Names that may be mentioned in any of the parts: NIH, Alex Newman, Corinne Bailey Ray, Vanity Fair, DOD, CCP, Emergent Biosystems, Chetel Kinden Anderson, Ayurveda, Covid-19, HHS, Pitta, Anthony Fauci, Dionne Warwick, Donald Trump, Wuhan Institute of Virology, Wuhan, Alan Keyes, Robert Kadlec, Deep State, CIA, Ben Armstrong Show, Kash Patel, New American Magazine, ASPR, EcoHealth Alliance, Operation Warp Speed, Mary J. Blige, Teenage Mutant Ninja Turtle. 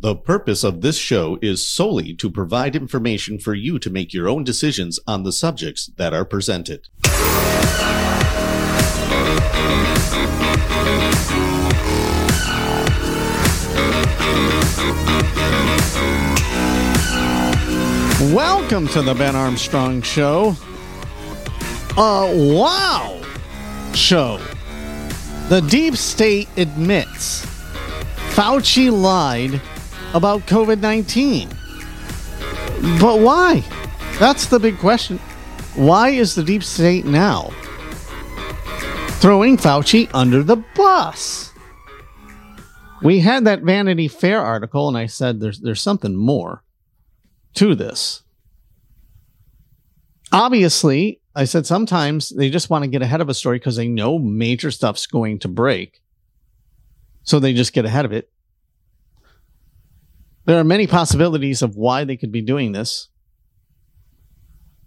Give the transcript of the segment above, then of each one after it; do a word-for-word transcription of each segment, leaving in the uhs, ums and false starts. The purpose of this show is solely to provide information for you to make your own decisions on the subjects that are presented. Welcome to the Ben Armstrong Show. A wow show. The Deep State admits Fauci lied about covid nineteen. But why? That's the big question. Why is the Deep State now throwing Fauci under the bus? We had that Vanity Fair article, and I said there's there's something more to this. Obviously, I said sometimes they just want to get ahead of a story because they know major stuff's going to break. So they just get ahead of it. There are many possibilities of why they could be doing this.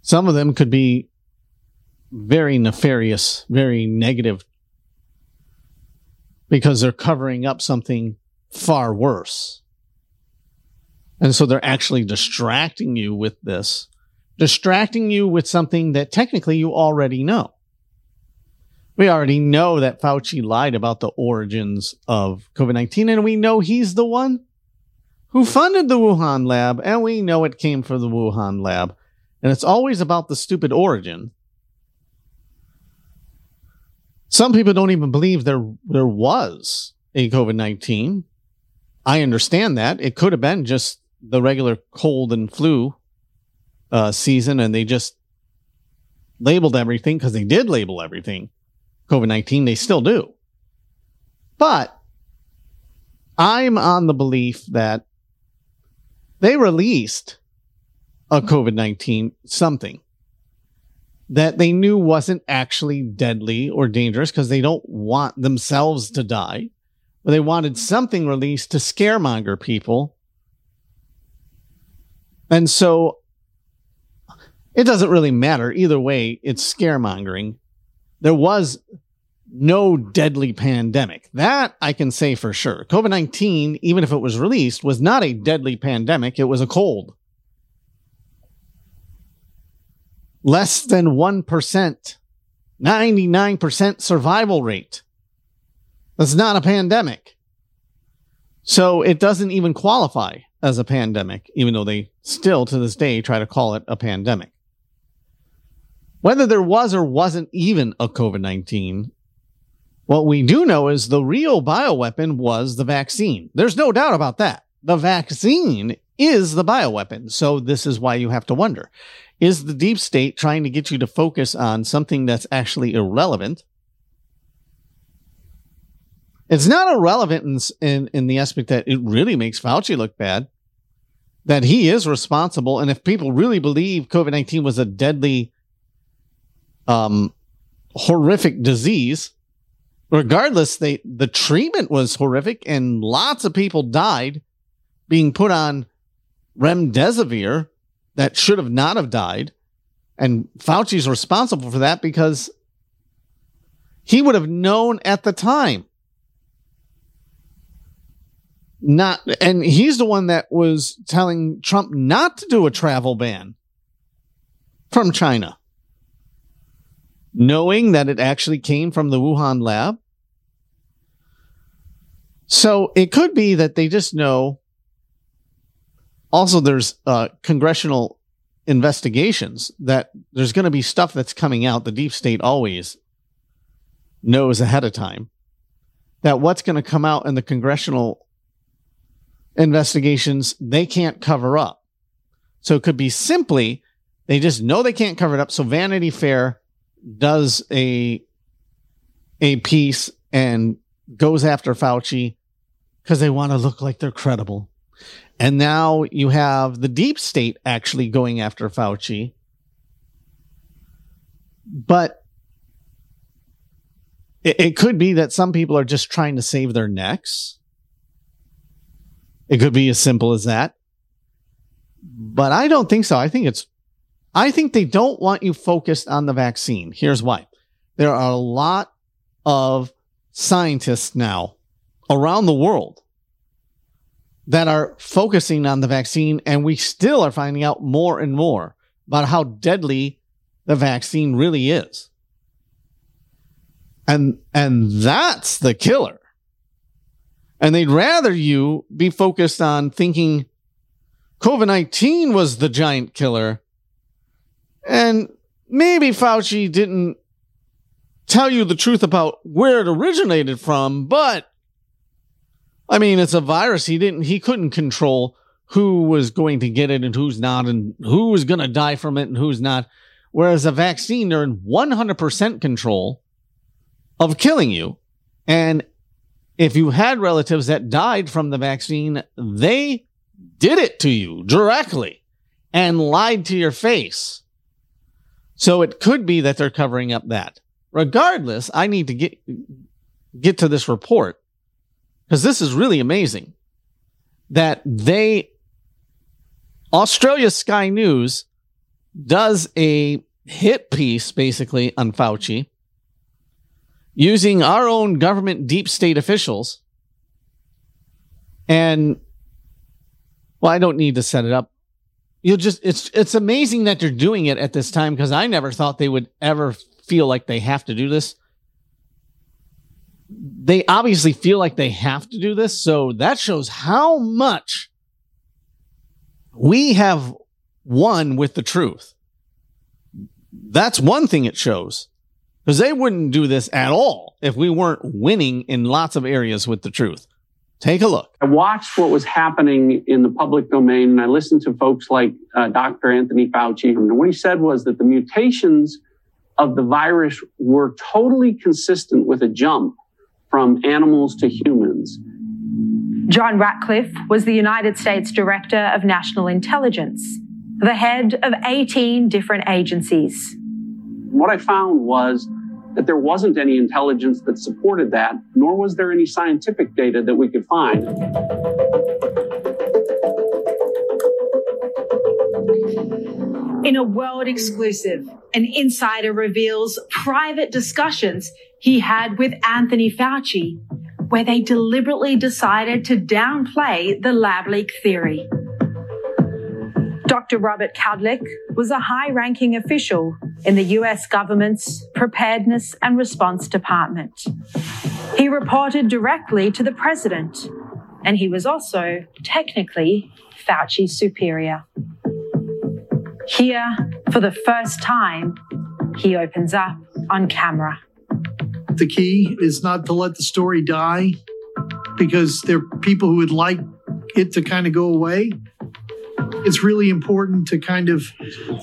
Some of them could be very nefarious, very negative, because they're covering up something far worse. And so they're actually distracting you with this, distracting you with something that technically you already know. We already know that Fauci lied about the origins of covid nineteen, and we know he's the one who funded the Wuhan lab, and we know it came from the Wuhan lab. And it's always about the stupid origin. Some people don't even believe there, there was a covid nineteen. I understand that. It could have been just the regular cold and flu uh, season, and they just labeled everything because they did label everything covid nineteen. They still do. But I'm on the belief that they released a covid nineteen something that they knew wasn't actually deadly or dangerous because they don't want themselves to die. But they wanted something released to scaremonger people. And so it doesn't really matter. Either way, it's scaremongering. There was no deadly pandemic. That I can say for sure. covid nineteen, even if it was released, was not a deadly pandemic. It was a cold. Less than one percent, ninety-nine percent survival rate. That's not a pandemic. So it doesn't even qualify as a pandemic, even though they still to this day try to call it a pandemic. Whether there was or wasn't even a covid nineteen, what we do know is the real bioweapon was the vaccine. There's no doubt about that. The vaccine is the bioweapon. So this is why you have to wonder. Is the Deep State trying to get you to focus on something that's actually irrelevant? It's not irrelevant in, in, in the aspect that it really makes Fauci look bad, that he is responsible. And if people really believe covid nineteen was a deadly, um, horrific disease, regardless, they, the treatment was horrific and lots of people died being put on remdesivir that should have not have died. And Fauci's responsible for that because he would have known at the time. Not, and he's the one that was telling Trump not to do a travel ban from China, knowing that it actually came from the Wuhan lab. So it could be that they just know. Also, there's uh, congressional investigations that there's going to be stuff that's coming out. The Deep State always knows ahead of time that what's going to come out in the congressional investigations, they can't cover up. So it could be simply they just know they can't cover it up. So Vanity Fair does a a piece and goes after Fauci because they want to look like they're credible. And now you have the Deep State actually going after Fauci. But it, it could be that some people are just trying to save their necks. It could be as simple as that. But I don't think so. I think it's, I think they don't want you focused on the vaccine. Here's why. There are a lot of scientists now around the world that are focusing on the vaccine, and we still are finding out more and more about how deadly the vaccine really is. And and that's the killer. And they'd rather you be focused on thinking COVID nineteen was the giant killer, and maybe Fauci didn't tell you the truth about where it originated from, but I mean, it's a virus. He didn't, he couldn't control who was going to get it and who's not, and who was going to die from it and who's not. Whereas a vaccine, they're in one hundred percent control of killing you. And if you had relatives that died from the vaccine, they did it to you directly and lied to your face. So it could be that they're covering up that. Regardless, I need to get, get to this report, because this is really amazing that they, Australia Sky News does a hit piece basically on Fauci using our own government deep state officials. And well, I don't need to set it up. You'll just, it's, it's amazing that they're doing it at this time, because I never thought they would ever feel like they have to do this. They obviously feel like they have to do this. So that shows how much we have won with the truth. That's one thing it shows, because they wouldn't do this at all if we weren't winning in lots of areas with the truth. Take a look. I watched what was happening in the public domain, and I listened to folks like uh, Doctor Anthony Fauci. And what he said was that the mutations of the virus were totally consistent with a jump from animals to humans. John Ratcliffe was the United States Director of National Intelligence, the head of eighteen different agencies. What I found was that there wasn't any intelligence that supported that, nor was there any scientific data that we could find. In a world exclusive, an insider reveals private discussions he had with Anthony Fauci, where they deliberately decided to downplay the lab leak theory. Doctor Robert Kadlec was a high-ranking official in the U S government's Preparedness and Response Department. He reported directly to the president, and he was also technically Fauci's superior. Here, for the first time, he opens up on camera. The key is not to let the story die, because there are people who would like it to kind of go away. It's really important to kind of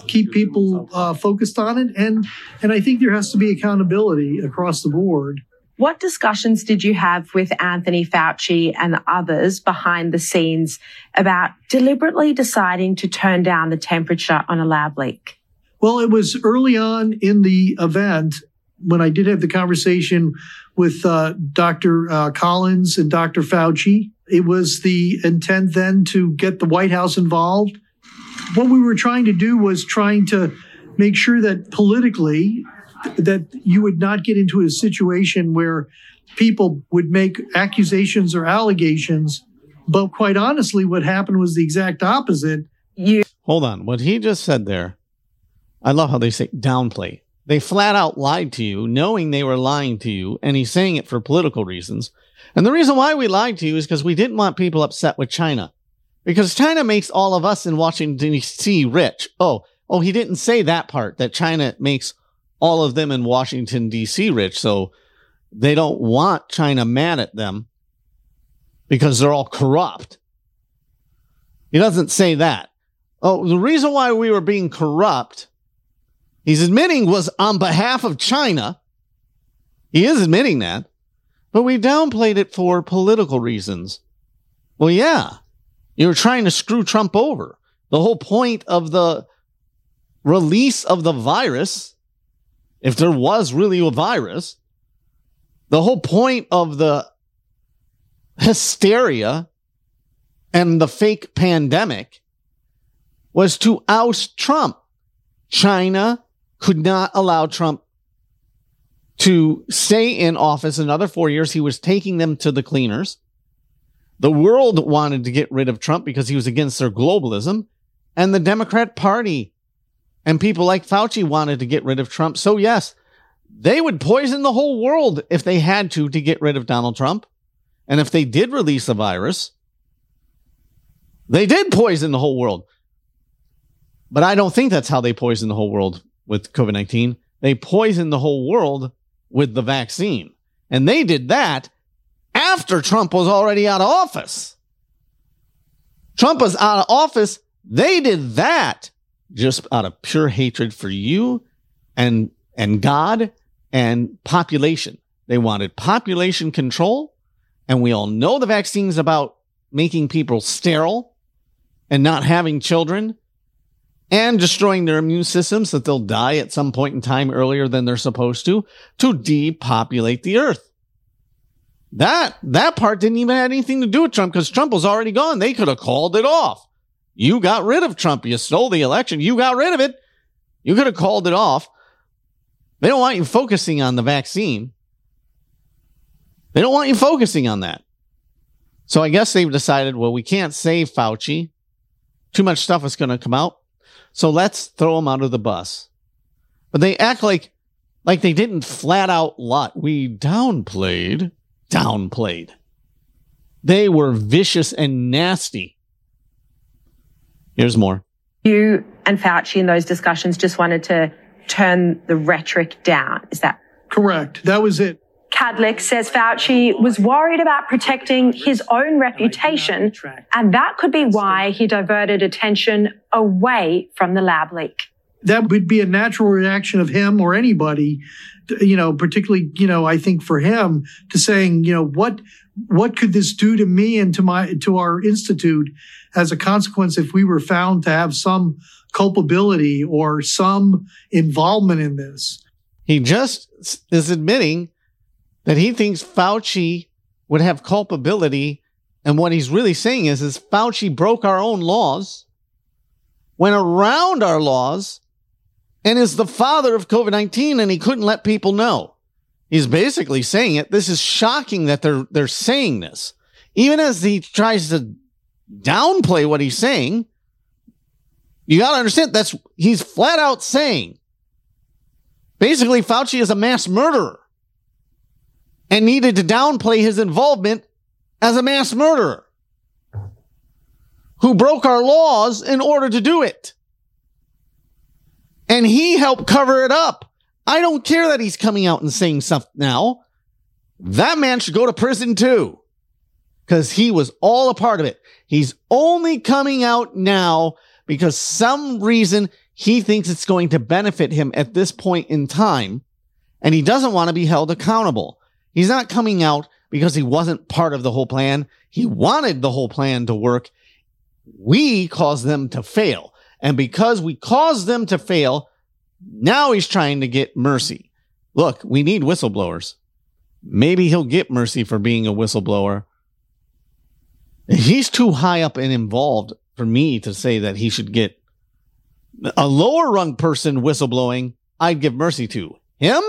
keep people uh, focused on it. And, and I think there has to be accountability across the board. What discussions did you have with Anthony Fauci and others behind the scenes about deliberately deciding to turn down the temperature on a lab leak? Well, it was early on in the event when I did have the conversation with uh, Doctor Uh, Collins and Doctor Fauci. It was the intent then to get the White House involved. What we were trying to do was trying to make sure that politically, that you would not get into a situation where people would make accusations or allegations. But quite honestly, what happened was the exact opposite. You- Hold on. What he just said there, I love how they say downplay. They flat out lied to you, knowing they were lying to you. And he's saying it for political reasons. And the reason why we lied to you is because we didn't want people upset with China, because China makes all of us in Washington, D C rich. Oh, oh, he didn't say that part, that China makes all of them in Washington, D C rich. So they don't want China mad at them because they're all corrupt. He doesn't say that. Oh, the reason why we were being corrupt, he's admitting, was on behalf of China. He is admitting that, but we downplayed it for political reasons. Well, yeah, you were trying to screw Trump over. The whole point of the release of the virus, if there was really a virus, the whole point of the hysteria and the fake pandemic was to oust Trump. China could not allow Trump to stay in office another four years. He was taking them to the cleaners. The world wanted to get rid of Trump because he was against their globalism, and the Democrat Party and people like Fauci wanted to get rid of Trump. So yes, they would poison the whole world if they had to, to get rid of Donald Trump. And if they did release the virus, they did poison the whole world. But I don't think that's how they poisoned the whole world with COVID nineteen. They poisoned the whole world with the vaccine. And they did that after Trump was already out of office. Trump was out of office. They did that just out of pure hatred for you and and God and population. They wanted population control. And we all know the vaccine's about making people sterile and not having children and destroying their immune systems so that they'll die at some point in time earlier than they're supposed to, to depopulate the earth. That that part didn't even have anything to do with Trump because Trump was already gone. They could have called it off. You got rid of Trump. You stole the election. You got rid of it. You could have called it off. They don't want you focusing on the vaccine. They don't want you focusing on that. So I guess they've decided, well, we can't save Fauci. Too much stuff is going to come out. So let's throw him out of the bus. But they act like like they didn't flat out lie. We downplayed. Downplayed. They were vicious and nasty. Here's more. You and Fauci in those discussions just wanted to turn the rhetoric down. Is that correct? That was it. Kadlec says Fauci was worried about protecting his own reputation, and that could be why he diverted attention away from the lab leak. That would be a natural reaction of him or anybody, you know, particularly, you know, I think for him to saying, you know, what what could this do to me and to my to our institute as a consequence if we were found to have some culpability or some involvement in this? He just is admitting that he thinks Fauci would have culpability. And what he's really saying is, is Fauci broke our own laws, went around our laws, and is the father of COVID nineteen, and he couldn't let people know. He's basically saying it. This is shocking that they're they're saying this. Even as he tries to downplay what he's saying, you got to understand, that's he's flat out saying, basically, Fauci is a mass murderer and needed to downplay his involvement as a mass murderer who broke our laws in order to do it. And he helped cover it up. I don't care that he's coming out and saying stuff now. That man should go to prison too, because he was all a part of it. He's only coming out now because some reason he thinks it's going to benefit him at this point in time, and he doesn't want to be held accountable. He's not coming out because he wasn't part of the whole plan. He wanted the whole plan to work. We caused them to fail. And because we caused them to fail, now he's trying to get mercy. Look, we need whistleblowers. Maybe he'll get mercy for being a whistleblower. He's too high up and involved for me to say that he should get a lower rung person whistleblowing. I'd give mercy to him.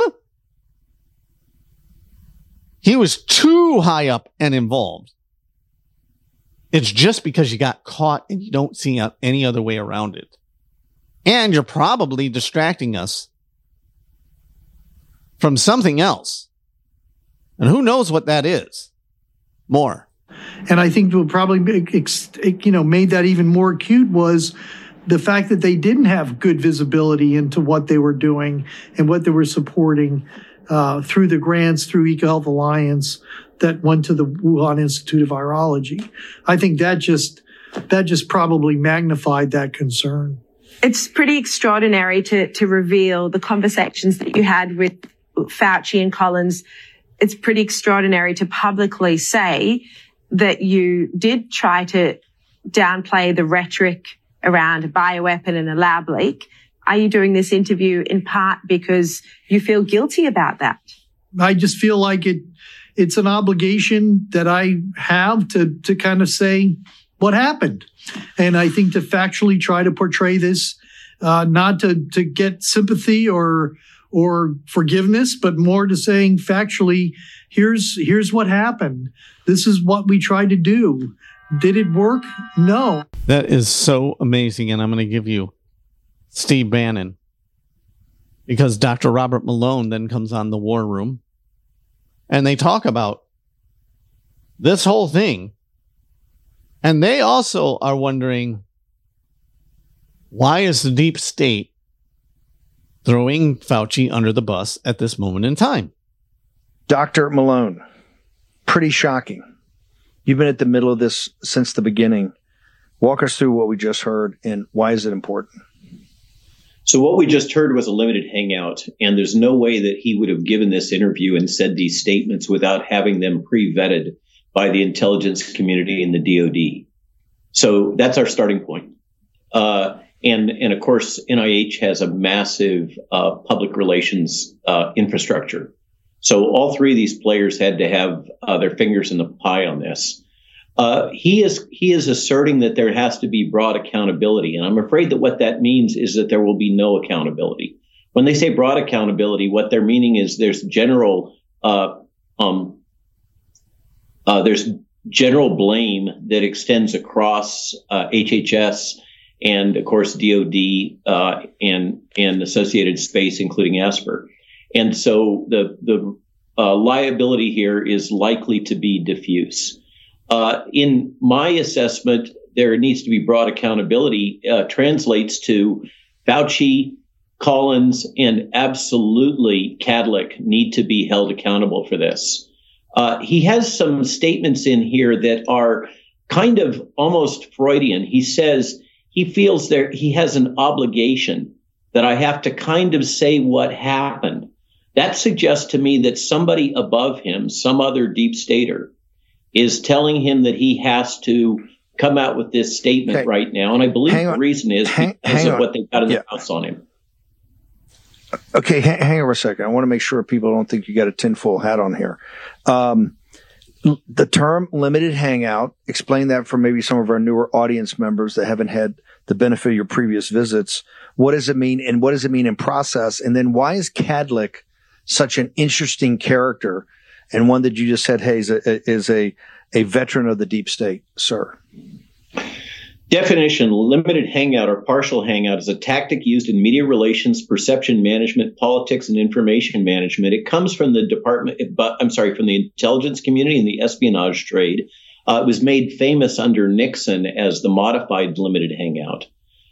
He was too high up and involved. It's just because you got caught and you don't see any other way around it. And you're probably distracting us from something else. And who knows what that is? More. And I think what probably, you know, made that even more acute was the fact that they didn't have good visibility into what they were doing and what they were supporting. Uh, through the grants, through EcoHealth Alliance that went to the Wuhan Institute of Virology. I think that just that just probably magnified that concern. It's pretty extraordinary to to reveal the conversations that you had with Fauci and Collins. It's pretty extraordinary to publicly say that you did try to downplay the rhetoric around a bioweapon and a lab leak. Are you doing this interview in part because you feel guilty about that? I just feel like it. It's an obligation that I have to to kind of say what happened. And I think to factually try to portray this, uh, not to, to get sympathy or or forgiveness, but more to saying factually, here's here's what happened. This is what we tried to do. Did it work? No. That is so amazing. And I'm going to give you Steve Bannon, because Doctor Robert Malone then comes on the War Room and they talk about this whole thing. And they also are wondering, why is the deep state throwing Fauci under the bus at this moment in time? Doctor Malone, pretty shocking. You've been at the middle of this since the beginning. Walk us through what we just heard and why is it important? So what we just heard was a limited hangout, and there's no way that he would have given this interview and said these statements without having them pre-vetted by the intelligence community and the D O D. So that's our starting point. Uh, and, and of course, N I H has a massive uh, public relations uh, infrastructure. So all three of these players had to have uh, their fingers in the pie on this. Uh, he is he is asserting that there has to be broad accountability. And I'm afraid that what that means is that there will be no accountability. When they say broad accountability, what they're meaning is there's general uh, um, uh, there's general blame that extends across uh, H H S and, of course, D O D uh, and and associated space, including A S P R. And so the, the uh, liability here is likely to be diffuse. Uh, in my assessment, there needs to be broad accountability, uh, translates to Fauci, Collins, and absolutely Kadlec need to be held accountable for this. Uh, he has some statements in here that are kind of almost Freudian. He says he feels there he has an obligation that I have to kind of say what happened. That suggests to me that somebody above him, some other deep stater, is telling him that he has to come out with this statement okay. right now. And I believe hang the on. reason is hang, because hang of on. what they've got in yeah. the house on him. Okay, hang, hang on a second. I want to make sure people don't think you got a tinfoil hat on here. Um, the term limited hangout, explain that for maybe some of our newer audience members that haven't had the benefit of your previous visits. What does it mean, and what does it mean in process? And then why is Kadlec such an interesting character, and one that you just said, hey, is a, is a, a veteran of the deep state, sir? Definition, limited hangout or partial hangout is a tactic used in media relations, perception management, politics, and information management. It comes from the department, I'm sorry, from the intelligence community and the espionage trade. Uh, it was made famous under Nixon as the modified limited hangout.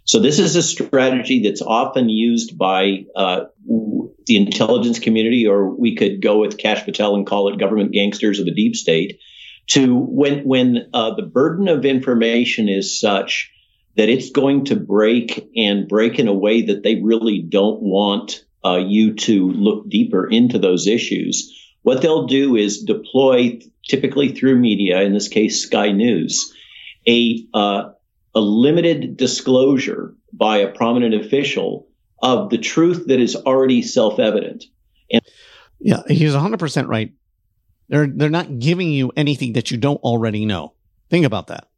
So this is a strategy that's often used by uh, the intelligence community, or we could go with Kash Patel and call it government gangsters of the deep state, to when when uh, the burden of information is such that it's going to break and break in a way that they really don't want uh, you to look deeper into those issues. What they'll do is deploy, typically through media, in this case, Sky News, a uh a limited disclosure by a prominent official of the truth that is already self-evident. And yeah, he's one hundred percent right. They're they're not giving you anything that you don't already know. Think about that.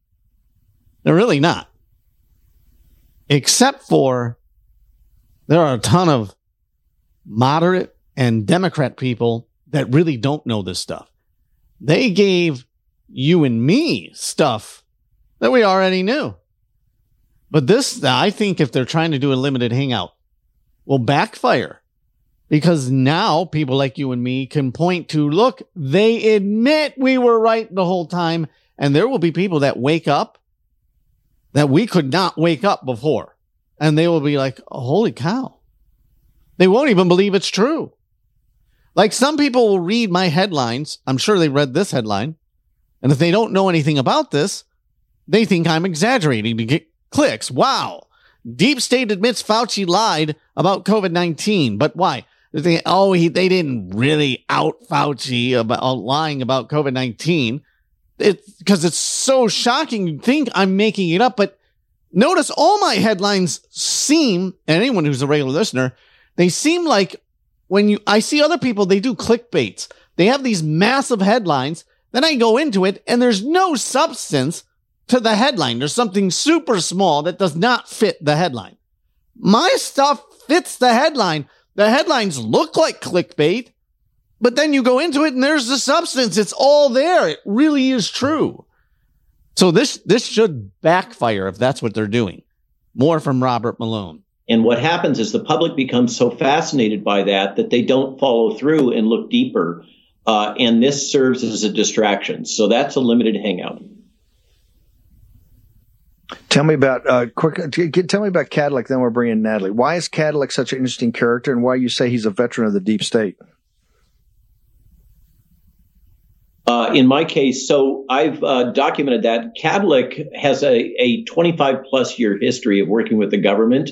They're really not. Except for there are a ton of moderate and Democrat people that really don't know this stuff. They gave you and me stuff that we already knew. But this, I think, if they're trying to do a limited hangout, will backfire, because now people like you and me can point to, look, they admit we were right the whole time. And there will be people that wake up that we could not wake up before. And they will be like, oh, holy cow. They won't even believe it's true. Like, some people will read my headlines. I'm sure they read this headline. And if they don't know anything about this, they think I'm exaggerating to get clicks. Wow. Deep State admits Fauci lied about COVID nineteen. But why? They think, oh, he, they didn't really out Fauci about uh, lying about COVID nineteen. It's because it's so shocking. You think I'm making it up. But notice all my headlines seem, and anyone who's a regular listener, they seem like when you, I see other people, they do clickbaits. They have these massive headlines. Then I go into it and there's no substance to the headline. There's something super small that does not fit the headline. My stuff fits the headline. The headlines look like clickbait, but then you go into it and there's the substance. It's all there. It really is true. So this this should backfire if that's what they're doing. More from Robert Malone. And what happens is the public becomes so fascinated by that that they don't follow through and look deeper. Uh, and this serves as a distraction. So that's a limited hangout. Tell me about uh, quick. Tell me about Kadlec. Then we'll bring in Natalie. Why is Kadlec such an interesting character, and why you say he's a veteran of the deep state? Uh, in my case, so I've uh, documented that Kadlec has a, a twenty-five plus year history of working with the government,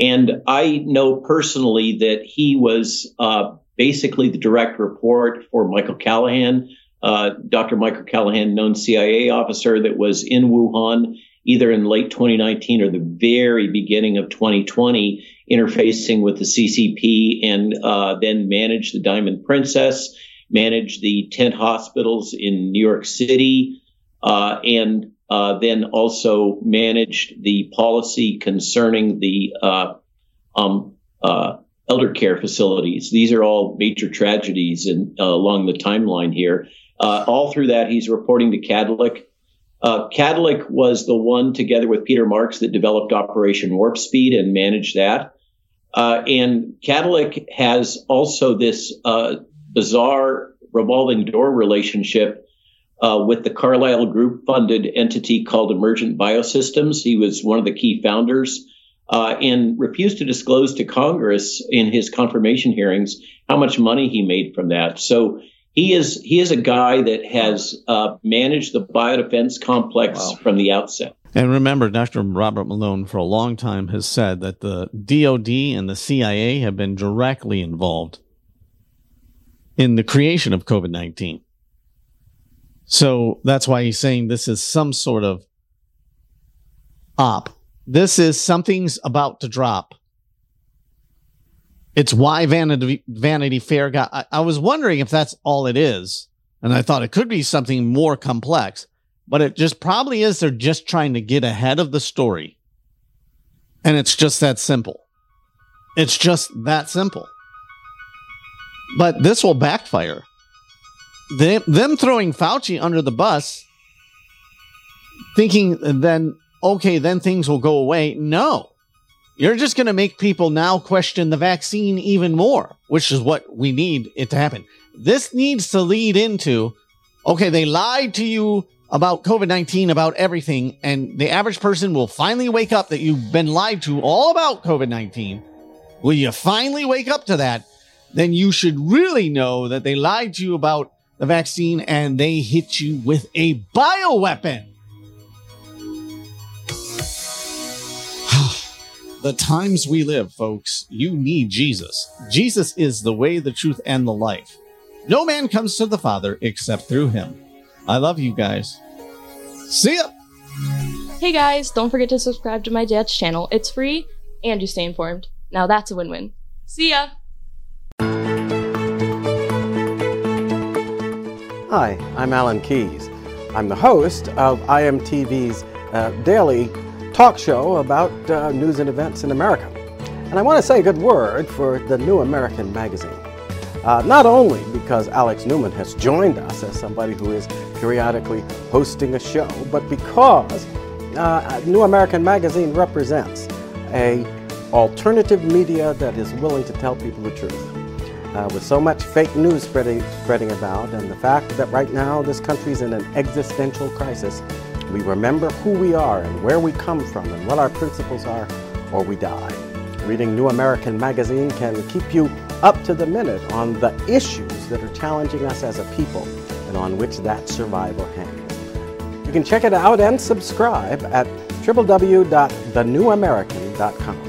and I know personally that he was uh, basically the direct report for Michael Callahan, uh, Doctor Michael Callahan, known C I A officer that was in Wuhan, either in late twenty nineteen or the very beginning of twenty twenty, interfacing with the C C P and uh, then managed the Diamond Princess, managed the tent hospitals in New York City, uh, and uh, then also managed the policy concerning the uh, um, uh, elder care facilities. These are all major tragedies in, uh, along the timeline here. Uh, all through that, he's reporting to Kadlec. Uh, Kadlec was the one, together with Peter Marks, that developed Operation Warp Speed and managed that. Uh, and Kadlec has also this uh, bizarre revolving door relationship uh, with the Carlyle Group-funded entity called Emergent Biosystems. He was one of the key founders uh, and refused to disclose to Congress in his confirmation hearings how much money he made from that. So He is he is a guy that has uh, managed the biodefense complex wow. from the outset. And remember, Doctor Robert Malone for a long time has said that the D O D and the C I A have been directly involved in the creation of COVID nineteen. So that's why he's saying this is some sort of op. This is something's about to drop. It's why Vanity, Vanity Fair got... I, I was wondering if that's all it is, and I thought it could be something more complex, but it just probably is. They're just trying to get ahead of the story, and it's just that simple. It's just that simple. But this will backfire. They, them throwing Fauci under the bus, thinking then, okay, then things will go away. No. You're just going to make people now question the vaccine even more, which is what we need it to happen. This needs to lead into, okay, they lied to you about COVID nineteen, about everything, and the average person will finally wake up that you've been lied to all about COVID nineteen. Will you finally wake up to that? Then you should really know that they lied to you about the vaccine and they hit you with a bioweapon. The times we live, folks, you need Jesus. Jesus is the way, the truth, and the life. No man comes to the Father except through him. I love you guys. See ya! Hey guys, don't forget to subscribe to my dad's channel. It's free, and you stay informed. Now that's a win-win. See ya! Hi, I'm Alan Keyes. I'm the host of I M T V's uh, daily talk show about uh, news and events in America. And I want to say a good word for the New American Magazine. Uh, not only because Alex Newman has joined us as somebody who is periodically hosting a show, but because uh, New American Magazine represents a alternative media that is willing to tell people the truth. Uh, with so much fake news spreading, spreading about, and the fact that right now this country's in an existential crisis, we remember who we are and where we come from and what our principles are, or we die. Reading New American Magazine can keep you up to the minute on the issues that are challenging us as a people and on which that survival hangs. You can check it out and subscribe at w w w dot the new american dot com.